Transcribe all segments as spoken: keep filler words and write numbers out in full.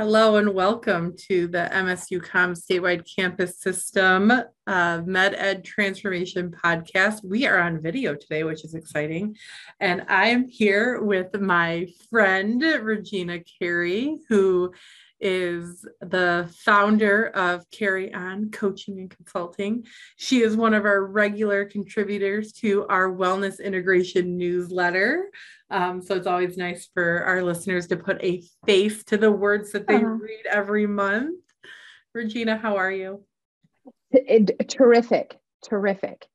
Hello and welcome to the M S U com Statewide Campus System uh, MedEd Transformation Podcast. We are on video today, which is exciting. And I'm here with my friend, Regina Carey, who is the founder of Carry On Coaching and Consulting. She is one of our regular contributors to our Wellness Integration newsletter. Um, so it's always nice for our listeners to put a face to the words that they uh-huh. read every month. Regina, how are you? It, it, terrific, terrific.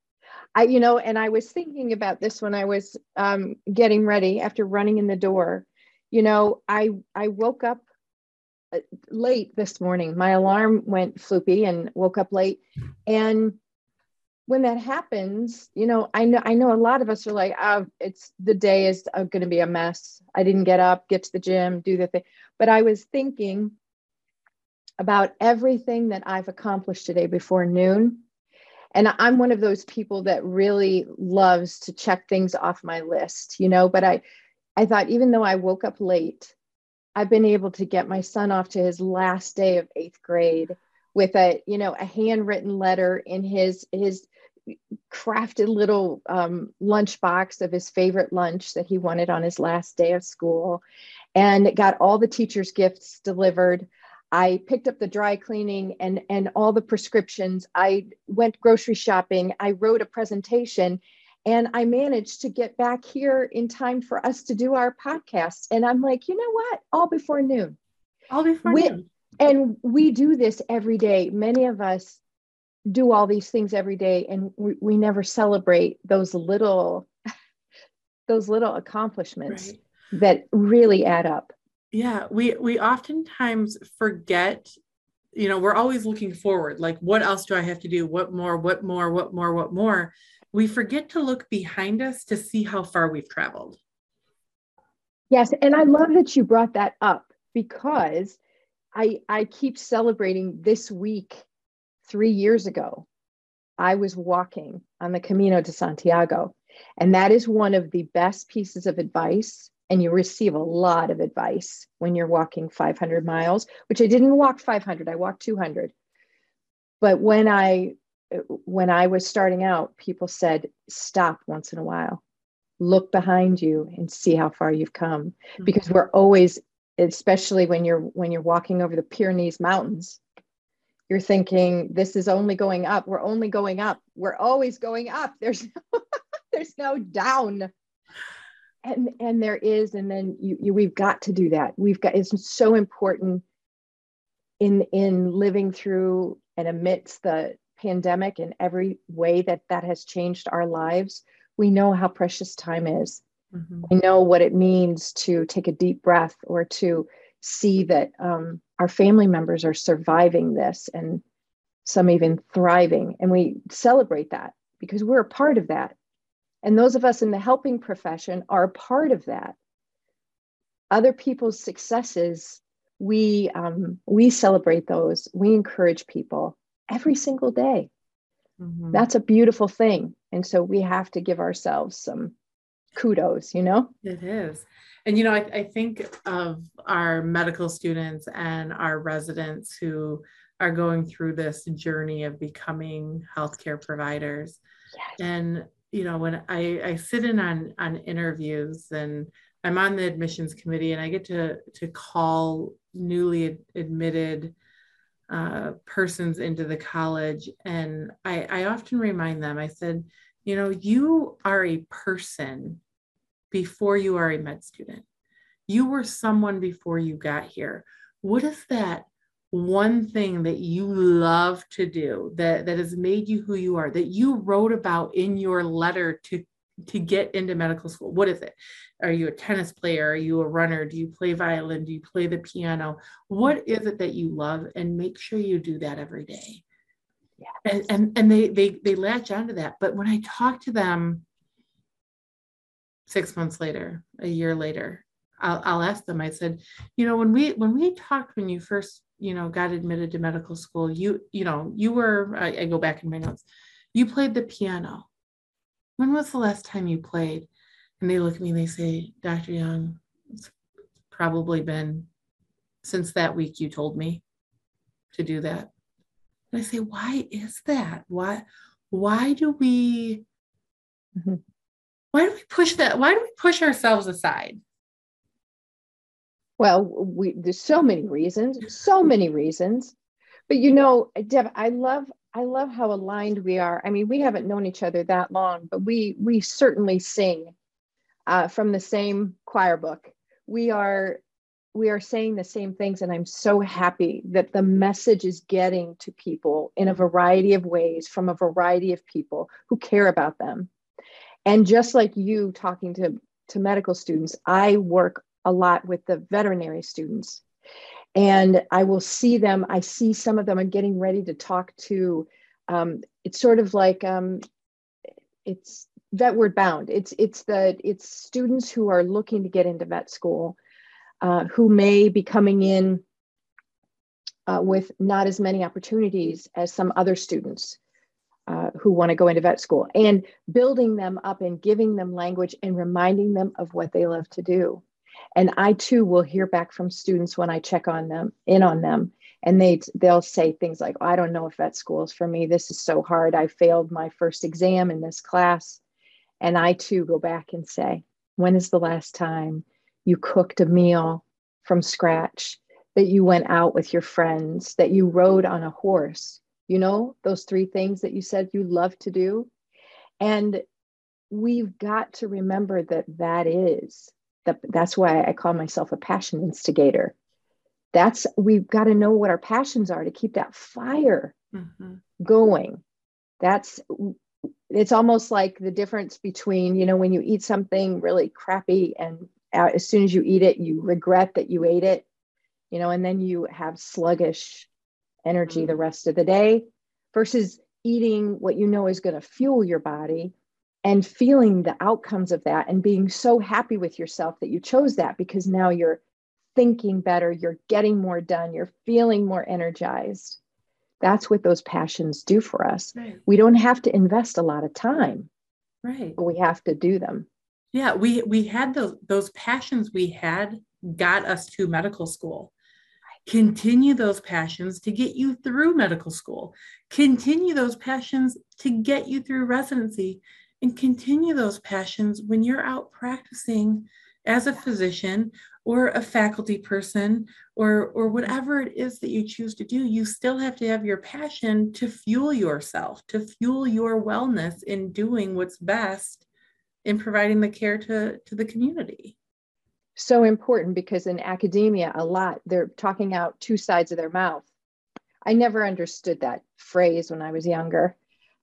I, you know, and I was thinking about this when I was um, getting ready after running in the door. You know, I I woke up late this morning. My alarm went floopy and woke up late. And when that happens, you know, I know, I know a lot of us are like, oh, it's the day is going to be a mess. I didn't get up, get to the gym, do the thing. But I was thinking about everything that I've accomplished today before noon. And I'm one of those people that really loves to check things off my list, you know, but I, I thought, even though I woke up late, I've been able to get my son off to his last day of eighth grade with a, you know, a handwritten letter in his, his crafted little um, lunchbox of his favorite lunch that he wanted on his last day of school, and got all the teacher's gifts delivered. I picked up the dry cleaning and, and all the prescriptions. I went grocery shopping. I wrote a presentation, and I managed to get back here in time for us to do our podcast. And I'm like, you know what? All before noon. All before we, noon. And we do this every day. Many of us do all these things every day, and we, we never celebrate those little, those little accomplishments right. that really add up. Yeah. We, we oftentimes forget, you know, we're always looking forward. Like, what else do I have to do? What more, what more, what more, what more? We forget to look behind us to see how far we've traveled. Yes. And I love that you brought that up, because I, I keep celebrating this week. Three years ago, I was walking on the Camino de Santiago, and that is one of the best pieces of advice. And you receive a lot of advice when you're walking five hundred miles, which I didn't walk five hundred. I walked two hundred. But when I When I was starting out, people said, stop once in a while, look behind you and see how far you've come. Mm-hmm. Because we're always, especially when you're, when you're walking over the Pyrenees Mountains, you're thinking, this is only going up. We're only going up. We're always going up. There's, no, there's no down. And, and there is, and then you, you, we've got to do that. We've got, it's so important in, in living through and amidst the pandemic and every way that that has changed our lives. We know how precious time is. Mm-hmm. We know what it means to take a deep breath, or to see that um, our family members are surviving this, and some even thriving. And we celebrate that because we're a part of that. And those of us in the helping profession are a part of that. Other people's successes, we um, we celebrate those. We encourage people every single day. Mm-hmm. That's a beautiful thing. And so we have to give ourselves some kudos, you know? It is. And, you know, I, I think of our medical students and our residents who are going through this journey of becoming healthcare providers. Yes. And, you know, when I, I sit in on, on interviews, and I'm on the admissions committee, and I get to, to call newly admitted uh, persons into the college. And I, I often remind them, I said, you know, you are a person before you are a med student. You were someone before you got here. What is that one thing that you love to do, that, that has made you who you are, that you wrote about in your letter to, to get into medical school? What is it? Are you a tennis player? Are you a runner? Do you play violin? Do you play the piano? What is it that you love? And make sure you do that every day. Yes. And, and, and they, they, they latch onto that. But when I talk to them six months later, a year later, I'll, I'll ask them, I said, you know, when we, when we talked, when you first, you know, got admitted to medical school, you, you know, you were, I, I go back in my notes, you played the piano. When was the last time you played? And they look at me and they say, Doctor Young, it's probably been since that week you told me to do that. And I say, why is that? Why, why do we, mm-hmm. why do we push that? Why do we push ourselves aside? Well, we, there's so many reasons, so many reasons, but you know, Deb, I love, I love how aligned we are. I mean, we haven't known each other that long, but we, we certainly sing uh, from the same choir book. We are, we are saying the same things. And I'm so happy that the message is getting to people in a variety of ways from a variety of people who care about them. And just like you talking to, to medical students, I work a lot with the veterinary students, and I will see them. I see some of them. I'm getting ready to talk to, um, it's sort of like, um, it's Vetward Bound. It's, it's the, it's students who are looking to get into vet school, uh, who may be coming in uh, with not as many opportunities as some other students uh, who want to go into vet school, and building them up and giving them language and reminding them of what they love to do. And I too will hear back from students when I check on them, in on them, and they, they'll say things like, oh, I don't know if vet school is for me. This is so hard. I failed my first exam in this class. And I too go back and say, when is the last time you cooked a meal from scratch, that you went out with your friends, that you rode on a horse? You know, those three things that you said you love to do. And we've got to remember that that is. That's why I call myself a passion instigator. That's, we've got to know what our passions are to keep that fire mm-hmm. going. That's, it's almost like the difference between, you know, when you eat something really crappy and as soon as you eat it, you regret that you ate it, you know, and then you have sluggish energy mm-hmm. the rest of the day, versus eating what you know is going to fuel your body and feeling the outcomes of that and being so happy with yourself that you chose that, because now you're thinking better, you're getting more done, you're feeling more energized. That's what those passions do for us. Right. We don't have to invest a lot of time, right? But we have to do them. Yeah, we we had those, those passions we had got us to medical school. Continue those passions to get you through medical school. Continue those passions to get you through residency. And continue those passions when you're out practicing as a physician or a faculty person or, or whatever it is that you choose to do. You still have to have your passion to fuel yourself, to fuel your wellness in doing what's best in providing the care to, to the community. So important, because in academia, a lot, they're talking out two sides of their mouth. I never understood that phrase when I was younger.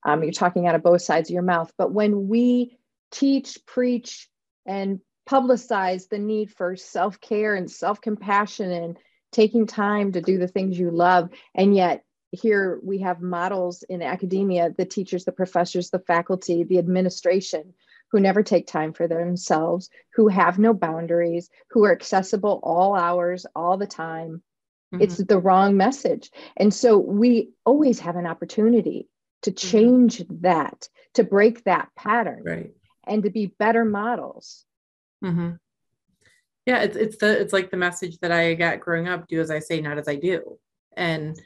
Um, you're talking out of both sides of your mouth. But when we teach, preach, and publicize the need for self-care and self-compassion and taking time to do the things you love, and yet here we have models in academia, the teachers, the professors, the faculty, the administration, who never take time for themselves, who have no boundaries, who are accessible all hours, all the time. Mm-hmm. It's the wrong message. And so we always have an opportunity to change mm-hmm. that, to break that pattern, right, and to be better models. Mm-hmm. Yeah, it's it's the it's like the message that I got growing up: do as I say, not as I do. And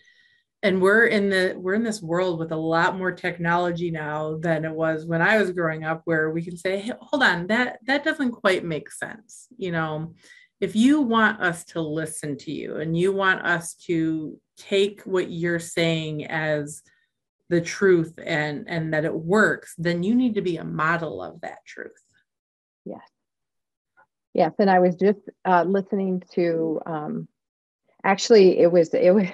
and we're in the we're in this world with a lot more technology now than it was when I was growing up, where we can say, hey, hold on, that that doesn't quite make sense. You know, if you want us to listen to you and you want us to take what you're saying as the truth and, and that it works, then you need to be a model of that truth. Yes. Yes. And I was just uh, listening to, um, actually it was, it was,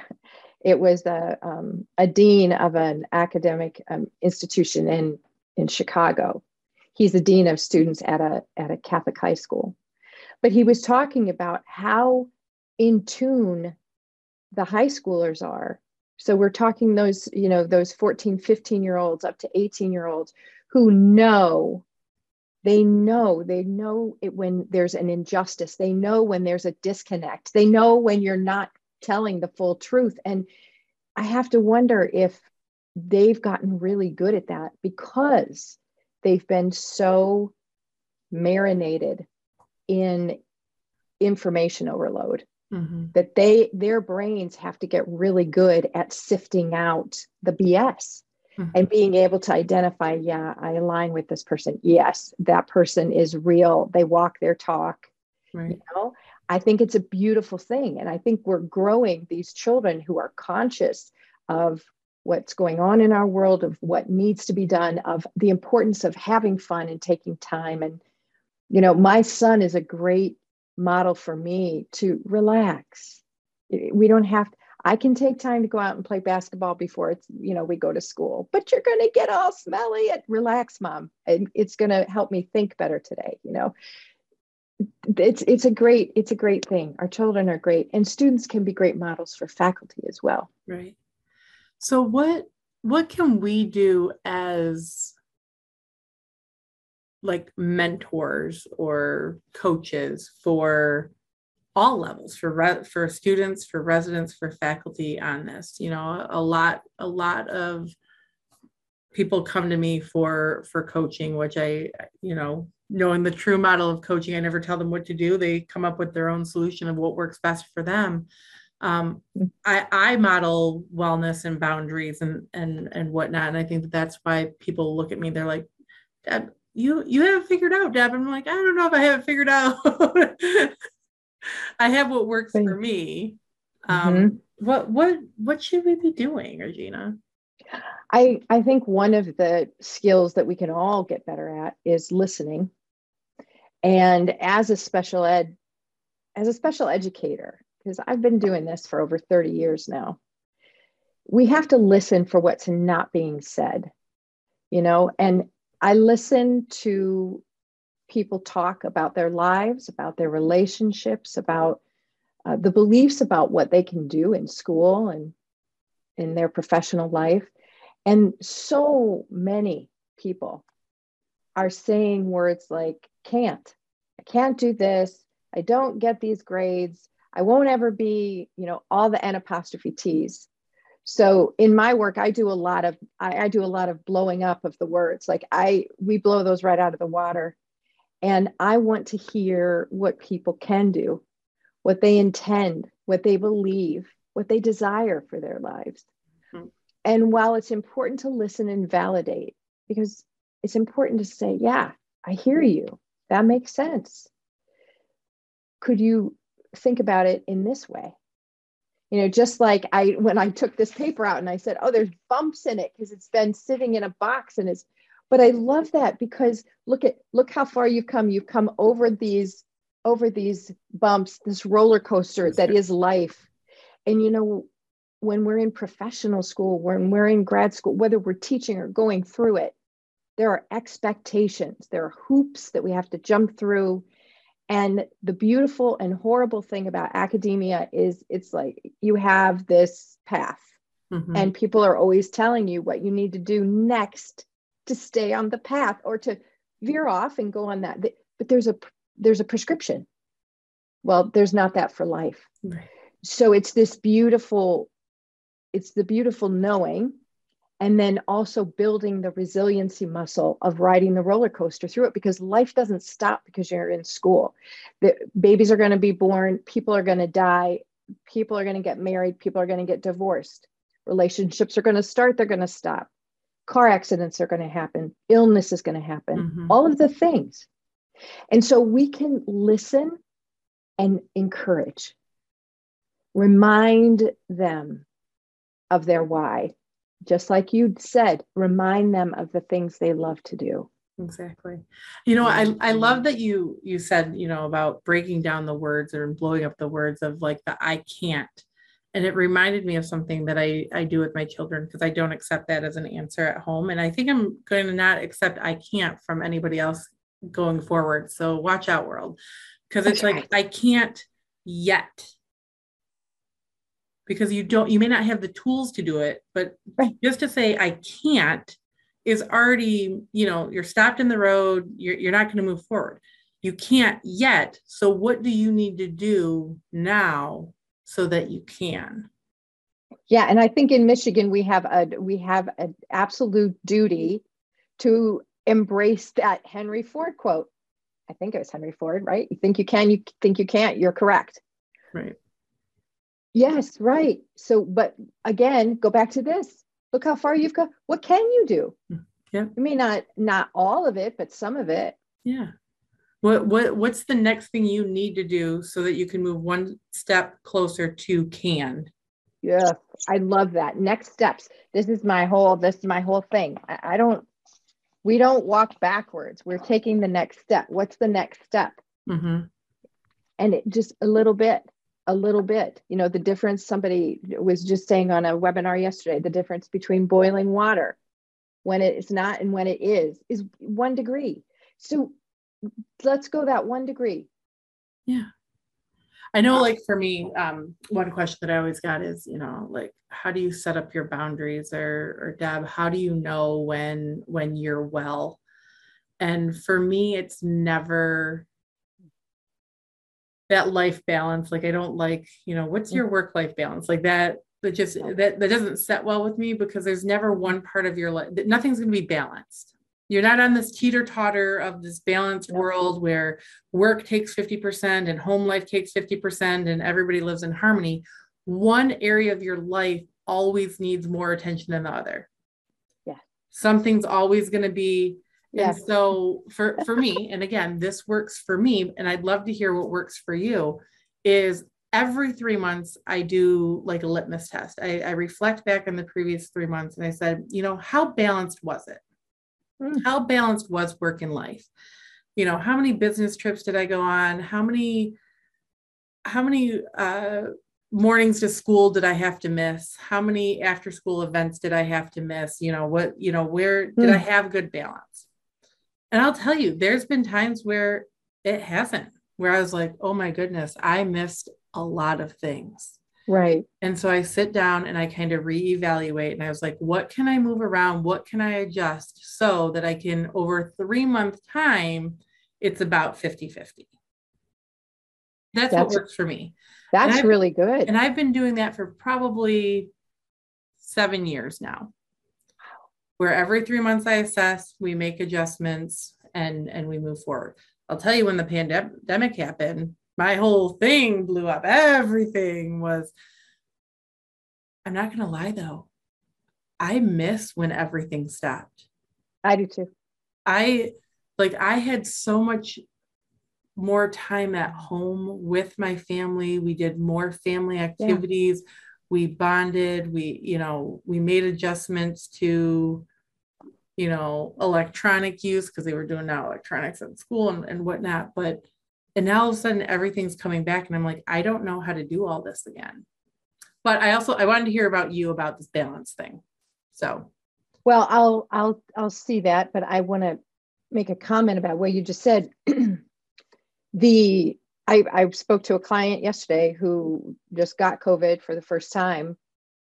it was a, um, a dean of an academic um, institution in, in Chicago. He's the dean of students at a, at a Catholic high school, but he was talking about how in tune the high schoolers are. So we're talking those, you know, those fourteen, fifteen year olds up to eighteen year olds who know, they know, they know it when there's an injustice, they know when there's a disconnect, they know when you're not telling the full truth. And I have to wonder if they've gotten really good at that because they've been so marinated in information overload. mm-hmm. that they, their brains have to get really good at sifting out the B S mm-hmm. and being able to identify, yeah, I align with this person. Yes, that person is real. They walk their talk. Right. You know, I think it's a beautiful thing. And I think we're growing these children who are conscious of what's going on in our world, of what needs to be done, of the importance of having fun and taking time. And, you know, my son is a great model for me to relax. We don't have, to, I can take time to go out and play basketball before it's, you know, we go to school, but you're going to get all smelly and relax, Mom. And it's going to help me think better today. You know, it's, it's a great, it's a great thing. Our children are great, and students can be great models for faculty as well. Right. So what, what can we do as like mentors or coaches for all levels, for, re- for students, for residents, for faculty on this? You know, a lot, a lot of people come to me for, for coaching, which I, you know, knowing the true model of coaching, I never tell them what to do. They come up with their own solution of what works best for them. Um, I, I model wellness and boundaries and, and, and whatnot. And I think that that's why people look at me, they're like, Deb, you, you haven't figured out, Deb. And I'm like, I don't know if I haven't figured out. I have what works for me. Um, mm-hmm. what, what, what should we be doing, Regina? I, I think one of the skills that we can all get better at is listening. And as a special ed, as a special educator, because I've been doing this for over thirty years now, we have to listen for what's not being said, you know, and I listen to people talk about their lives, about their relationships, about uh, the beliefs about what they can do in school and in their professional life. And so many people are saying words like, can't, I can't do this. I don't get these grades. I won't ever be, you know, all the N apostrophe T's. So in my work, I do a lot of, I, I do a lot of blowing up of the words. Like I, we blow those right out of the water. And I want to hear what people can do, what they intend, what they believe, what they desire for their lives. Mm-hmm. And while it's important to listen and validate, because it's important to say, yeah, I hear you. That makes sense. Could you think about it in this way? You know, just like I, when I took this paper out and I said, oh, there's bumps in it because it's been sitting in a box and it's, but I love that because look at, look how far you've come. You've come over these, over these bumps, this roller coaster that is life. And, you know, when we're in professional school, when we're in grad school, whether we're teaching or going through it, there are expectations, there are hoops that we have to jump through. And the beautiful and horrible thing about academia is it's like you have this path mm-hmm. and people are always telling you what you need to do next to stay on the path or to veer off and go on that. But there's a, there's a prescription. Well, there's not that for life. Right. So it's this beautiful, it's the beautiful knowing, and then also building the resiliency muscle of riding the roller coaster through it, because life doesn't stop because you're in school. The babies are going to be born. People are going to die. People are going to get married. People are going to get divorced. Relationships are going to start. They're going to stop. Car accidents are going to happen. Illness is going to happen. Mm-hmm. All of the things. And so we can listen and encourage. Remind them of their why. Just like you said, remind them of the things they love to do. Exactly. You know, I, I love that you, you said, you know, about breaking down the words or blowing up the words of like the, I can't. And it reminded me of something that I, I do with my children, because I don't accept that as an answer at home. And I think I'm going to not accept I can't from anybody else going forward. So watch out, world, because it's okay. Like, I can't yet. Because you don't, you may not have the tools to do it, but right. Just to say, I can't is already, you know, you're stopped in the road. You're, you're not going to move forward. You can't yet. So what do you need to do now so that you can? Yeah. And I think in Michigan, we have a, we have an absolute duty to embrace that Henry Ford quote. I think it was Henry Ford, right? You think you can, you think you can't, you're correct. Right. Yes, right. So, but again, go back to this. Look how far you've got. What can you do? Yeah. I mean, not, not all of it, but some of it. Yeah. What, what, what's the next thing you need to do so that you can move one step closer to can? Yeah. I love that. Next steps. This is my whole, this is my whole thing. I, I don't, we don't walk backwards. We're taking the next step. What's the next step? Mm-hmm. And it just a little bit. A little bit, you know, the difference, somebody was just saying on a webinar yesterday, the difference between boiling water when it is not and when it is, is one degree. So let's go that one degree. Yeah. I know, like for me, um, one question that I always got is, you know, like, how do you set up your boundaries or, or Deb, how do you know when, when you're well? And for me, it's never that life balance. Like, I don't like, you know, what's your work life balance? Like that, that just, that, that doesn't set well with me because there's never one part of your life that nothing's going to be balanced. You're not on this teeter totter of this balanced world where work takes fifty percent and home life takes fifty percent and everybody lives in harmony. One area of your life always needs more attention than the other. Yeah. Something's always going to be. Yes. And so for, for me, and again, this works for me, and I'd love to hear what works for you, is every three months I do like a litmus test. I, I reflect back on the previous three months and I said, you know, how balanced was it? Mm. How balanced was work and life? You know, how many business trips did I go on? How many, how many, uh, mornings to school did I have to miss? How many after school events did I have to miss? You know, what, you know, where did mm. I have good balance? And I'll tell you, there's been times where it hasn't, where I was like, oh my goodness, I missed a lot of things. Right. And so I sit down and I kind of reevaluate and I was like, what can I move around? What can I adjust so that I can, over three month time, it's about fifty fifty. That's, that's what works for me. That's really good. And I've been doing that for probably seven years now. Where every three months I assess, we make adjustments and, and we move forward. I'll tell you, when the pandemic happened, my whole thing blew up. Everything was, I'm not going to lie though, I miss when everything stopped. I do too. I like, I had so much more time at home with my family. We did more family activities. Yeah. We bonded, we, you know, we made adjustments to, you know, electronic use because they were doing now electronics at school and, and whatnot. But, and now all of a sudden everything's coming back and I'm like, I don't know how to do all this again. But I also, I wanted to hear about you about this balance thing. So. Well, I'll, I'll, I'll see that, but I want to make a comment about what you just said. the I, I spoke to a client yesterday who just got COVID for the first time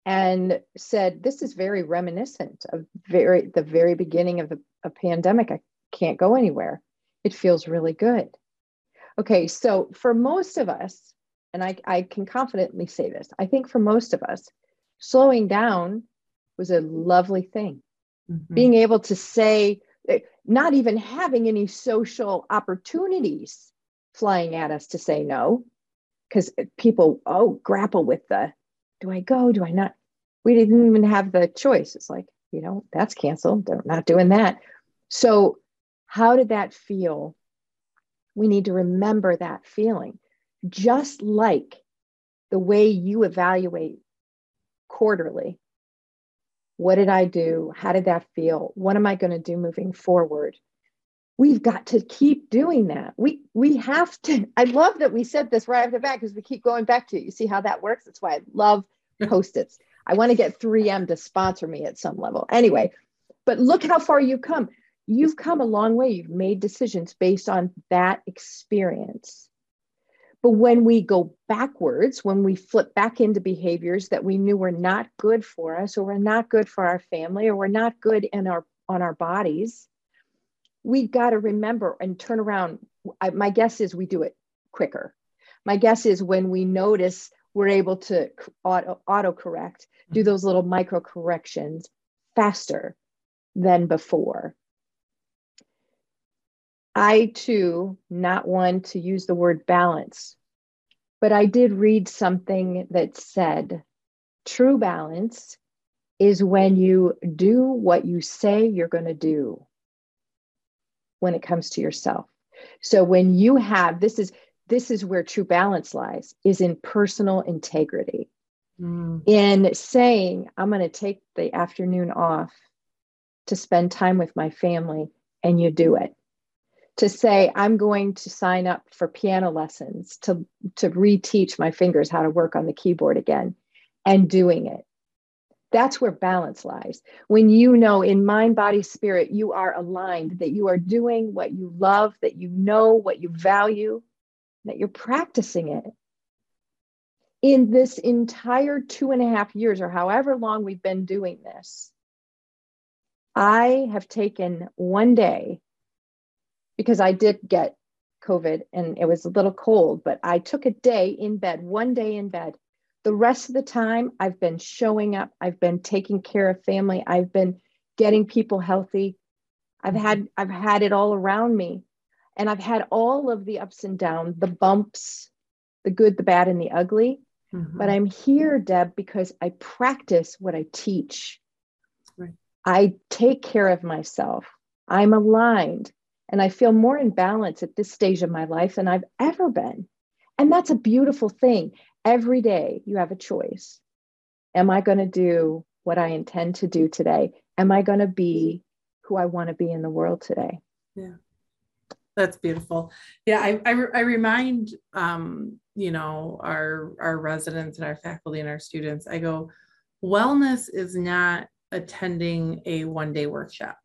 and said, this is very reminiscent of very the very beginning of the a pandemic. I can't go anywhere. It feels really good. Okay, so for most of us, and I, I can confidently say this, I think for most of us, slowing down was a lovely thing. Mm-hmm. Being able to say, not even having any social opportunities flying at us to say no, because people, oh, grapple with the, do I go, do I not? We didn't even have the choice. It's like, you know, that's canceled. They're not doing that. So how did that feel? We need to remember that feeling, just like the way you evaluate quarterly. What did I do? How did that feel? What am I going to do moving forward? We've got to keep doing that. We we have to. I love that we said this right off the bat because we keep going back to it. You see how that works? That's why I love Post-its. I want to get three M to sponsor me at some level. Anyway, but look how far you've come. You've come a long way. You've made decisions based on that experience. But when we go backwards, when we flip back into behaviors that we knew were not good for us, or were not good for our family, or were not good in our on our bodies, we got to remember and turn around. I, my guess is we do it quicker. My guess is when we notice, we're able to auto, auto correct, do those little micro corrections faster than before. I too, not one to use the word balance, but I did read something that said, true balance is when you do what you say you're going to do when it comes to yourself. So when you have, this is, this is where true balance lies, is in personal integrity. Mm. In saying, I'm going to take the afternoon off to spend time with my family, and you do it. To say, I'm going to sign up for piano lessons to, to reteach my fingers how to work on the keyboard again, and doing it. That's where balance lies. When you know in mind, body, spirit, you are aligned, that you are doing what you love, that you know what you value, that you're practicing it. In this entire two and a half years or however long we've been doing this, I have taken one day, because I did get COVID and it was a little cold, but I took a day in bed, one day in bed. The rest of the time, I've been showing up. I've been taking care of family. I've been getting people healthy. I've had, I've had it all around me. And I've had all of the ups and downs, the bumps, the good, the bad, and the ugly. Mm-hmm. But I'm here, Deb, because I practice what I teach. Right. I take care of myself. I'm aligned. And I feel more in balance at this stage of my life than I've ever been. And that's a beautiful thing. Every day you have a choice. Am I going to do what I intend to do today? Am I going to be who I want to be in the world today? Yeah. That's beautiful. Yeah. I, I, I remind, um, you know, our, our residents and our faculty and our students, I go, wellness is not attending a one-day workshop.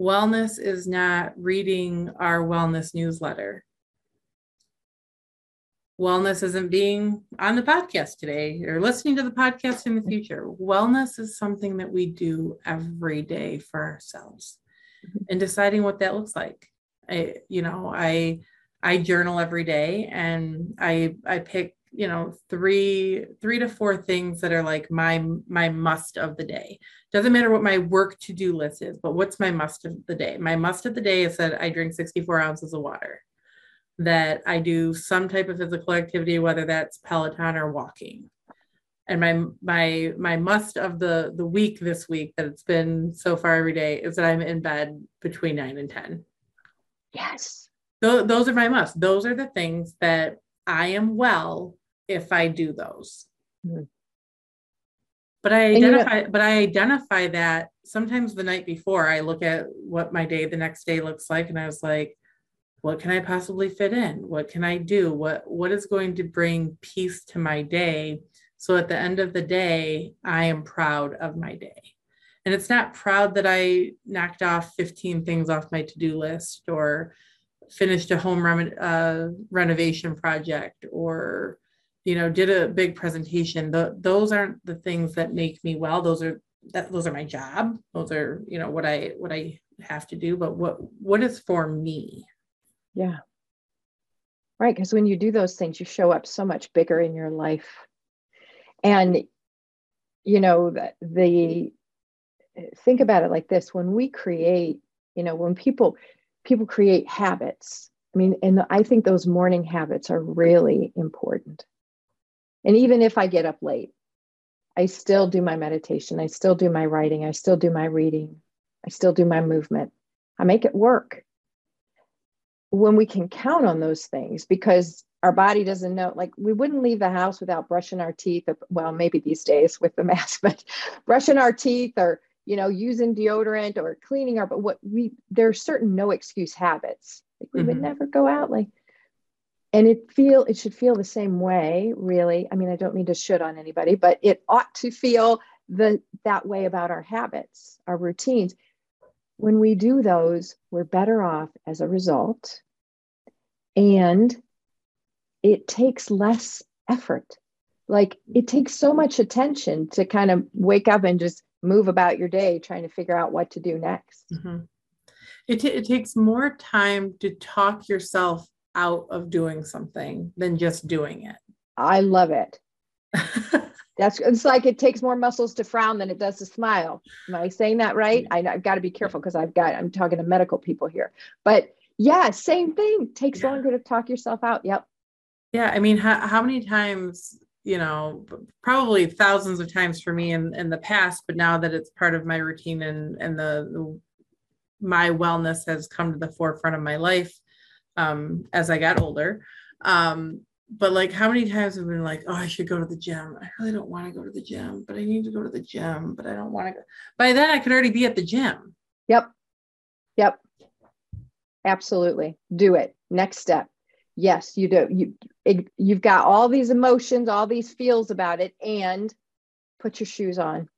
Wellness is not reading our wellness newsletter. Wellness isn't being on the podcast today or listening to the podcast in the future. Wellness is something that we do every day for ourselves and deciding what that looks like. I, you know, I, I journal every day, and I, I pick, you know, three, three to four things that are like my, my must of the day. Doesn't matter what my work to-do list is, but what's my must of the day? My must of the day is that I drink sixty-four ounces of water, that I do some type of physical activity, whether that's Peloton or walking. And my, my, my must of the, the week this week that it's been so far every day is that I'm in bed between nine and ten. Yes. Th- those are my must. Those are the things that I am well if I do those. Mm-hmm. But I identify, you know, but I identify that sometimes the night before I look at what my day, the next day looks like. And I was like, what can I possibly fit in? What can I do? What, what is going to bring peace to my day? So at the end of the day, I am proud of my day. And it's not proud that I knocked off fifteen things off my to-do list or finished a home rem- uh, renovation project or, you know, did a big presentation. The, those aren't the things that make me well. Those are, that, those are my job. Those are, you know, what I, what I have to do, but what, what is for me? Yeah. Right. Because when you do those things, you show up so much bigger in your life. And, you know, the, the think about it like this, when we create, you know, when people, people create habits, I mean, and the, I think those morning habits are really important. And even if I get up late, I still do my meditation. I still do my writing. I still do my reading. I still do my movement. I make it work. When we can count on those things, because our body doesn't know, like we wouldn't leave the house without brushing our teeth. Or, well, maybe these days with the mask, but brushing our teeth or, you know, using deodorant or cleaning our, but what we, there are certain no excuse habits. Like we mm-hmm. would never go out like, and it feel, it should feel the same way, really. I mean, I don't mean to shit on anybody, but it ought to feel the, that way about our habits, our routines. When we do those, we're better off as a result, and it takes less effort. Like it takes so much attention to kind of wake up and just move about your day trying to figure out what to do next. Mm-hmm. It, t- it takes more time to talk yourself out of doing something than just doing it. I love it. That's, it's like it takes more muscles to frown than it does to smile. Am I saying that right? I, I've got to be careful because I've got, I'm talking to medical people here. But yeah, same thing. Takes yeah. longer to talk yourself out. Yep. Yeah. I mean, how, how many times, you know, probably thousands of times for me in, in the past, but now that it's part of my routine and, and the, my wellness has come to the forefront of my life um, as I got older. Um, but like, how many times have I been like, oh, I should go to the gym. I really don't want to go to the gym, but I need to go to the gym, but I don't want to go. By then I could already be at the gym. Yep. Yep. Absolutely. Do it. Next step. Yes, you do. You, it, you've got all these emotions, all these feels about it, and put your shoes on,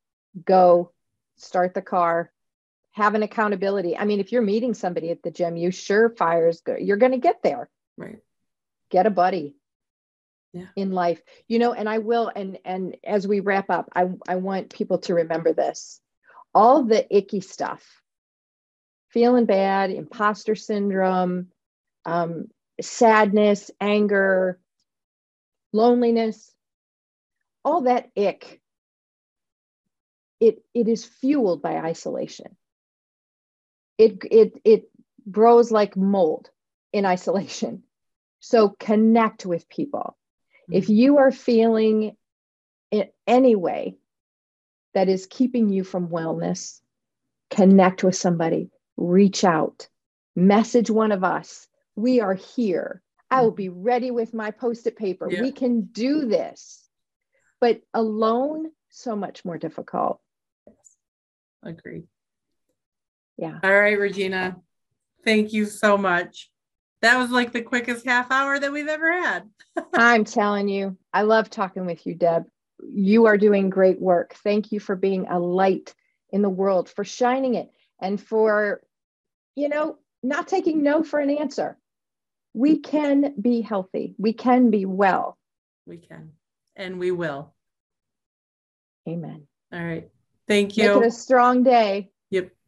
go start the car, have an accountability. I mean, if you're meeting somebody at the gym, you surefires, you're going to get there, right? Get a buddy yeah. in life, you know, and I will. And, and as we wrap up, I, I want people to remember this, all the icky stuff, feeling bad, imposter syndrome, um, sadness, anger, loneliness, all that ick, it, it is fueled by isolation. It, it, it grows like mold in isolation. So connect with people. Mm-hmm. If you are feeling in any way that is keeping you from wellness, connect with somebody, reach out, message one of us. We are here. I will be ready with my post-it paper. Yeah. We can do this. But alone, so much more difficult. Yes. Agreed. Yeah. All right, Regina. Thank you so much. That was like the quickest half hour that we've ever had. I'm telling you, I love talking with you, Deb. You are doing great work. Thank you for being a light in the world, for shining it, and for, you know, not taking no for an answer. We can be healthy. We can be well. We can. And we will. Amen. All right. Thank you. Make it a strong day. Yep.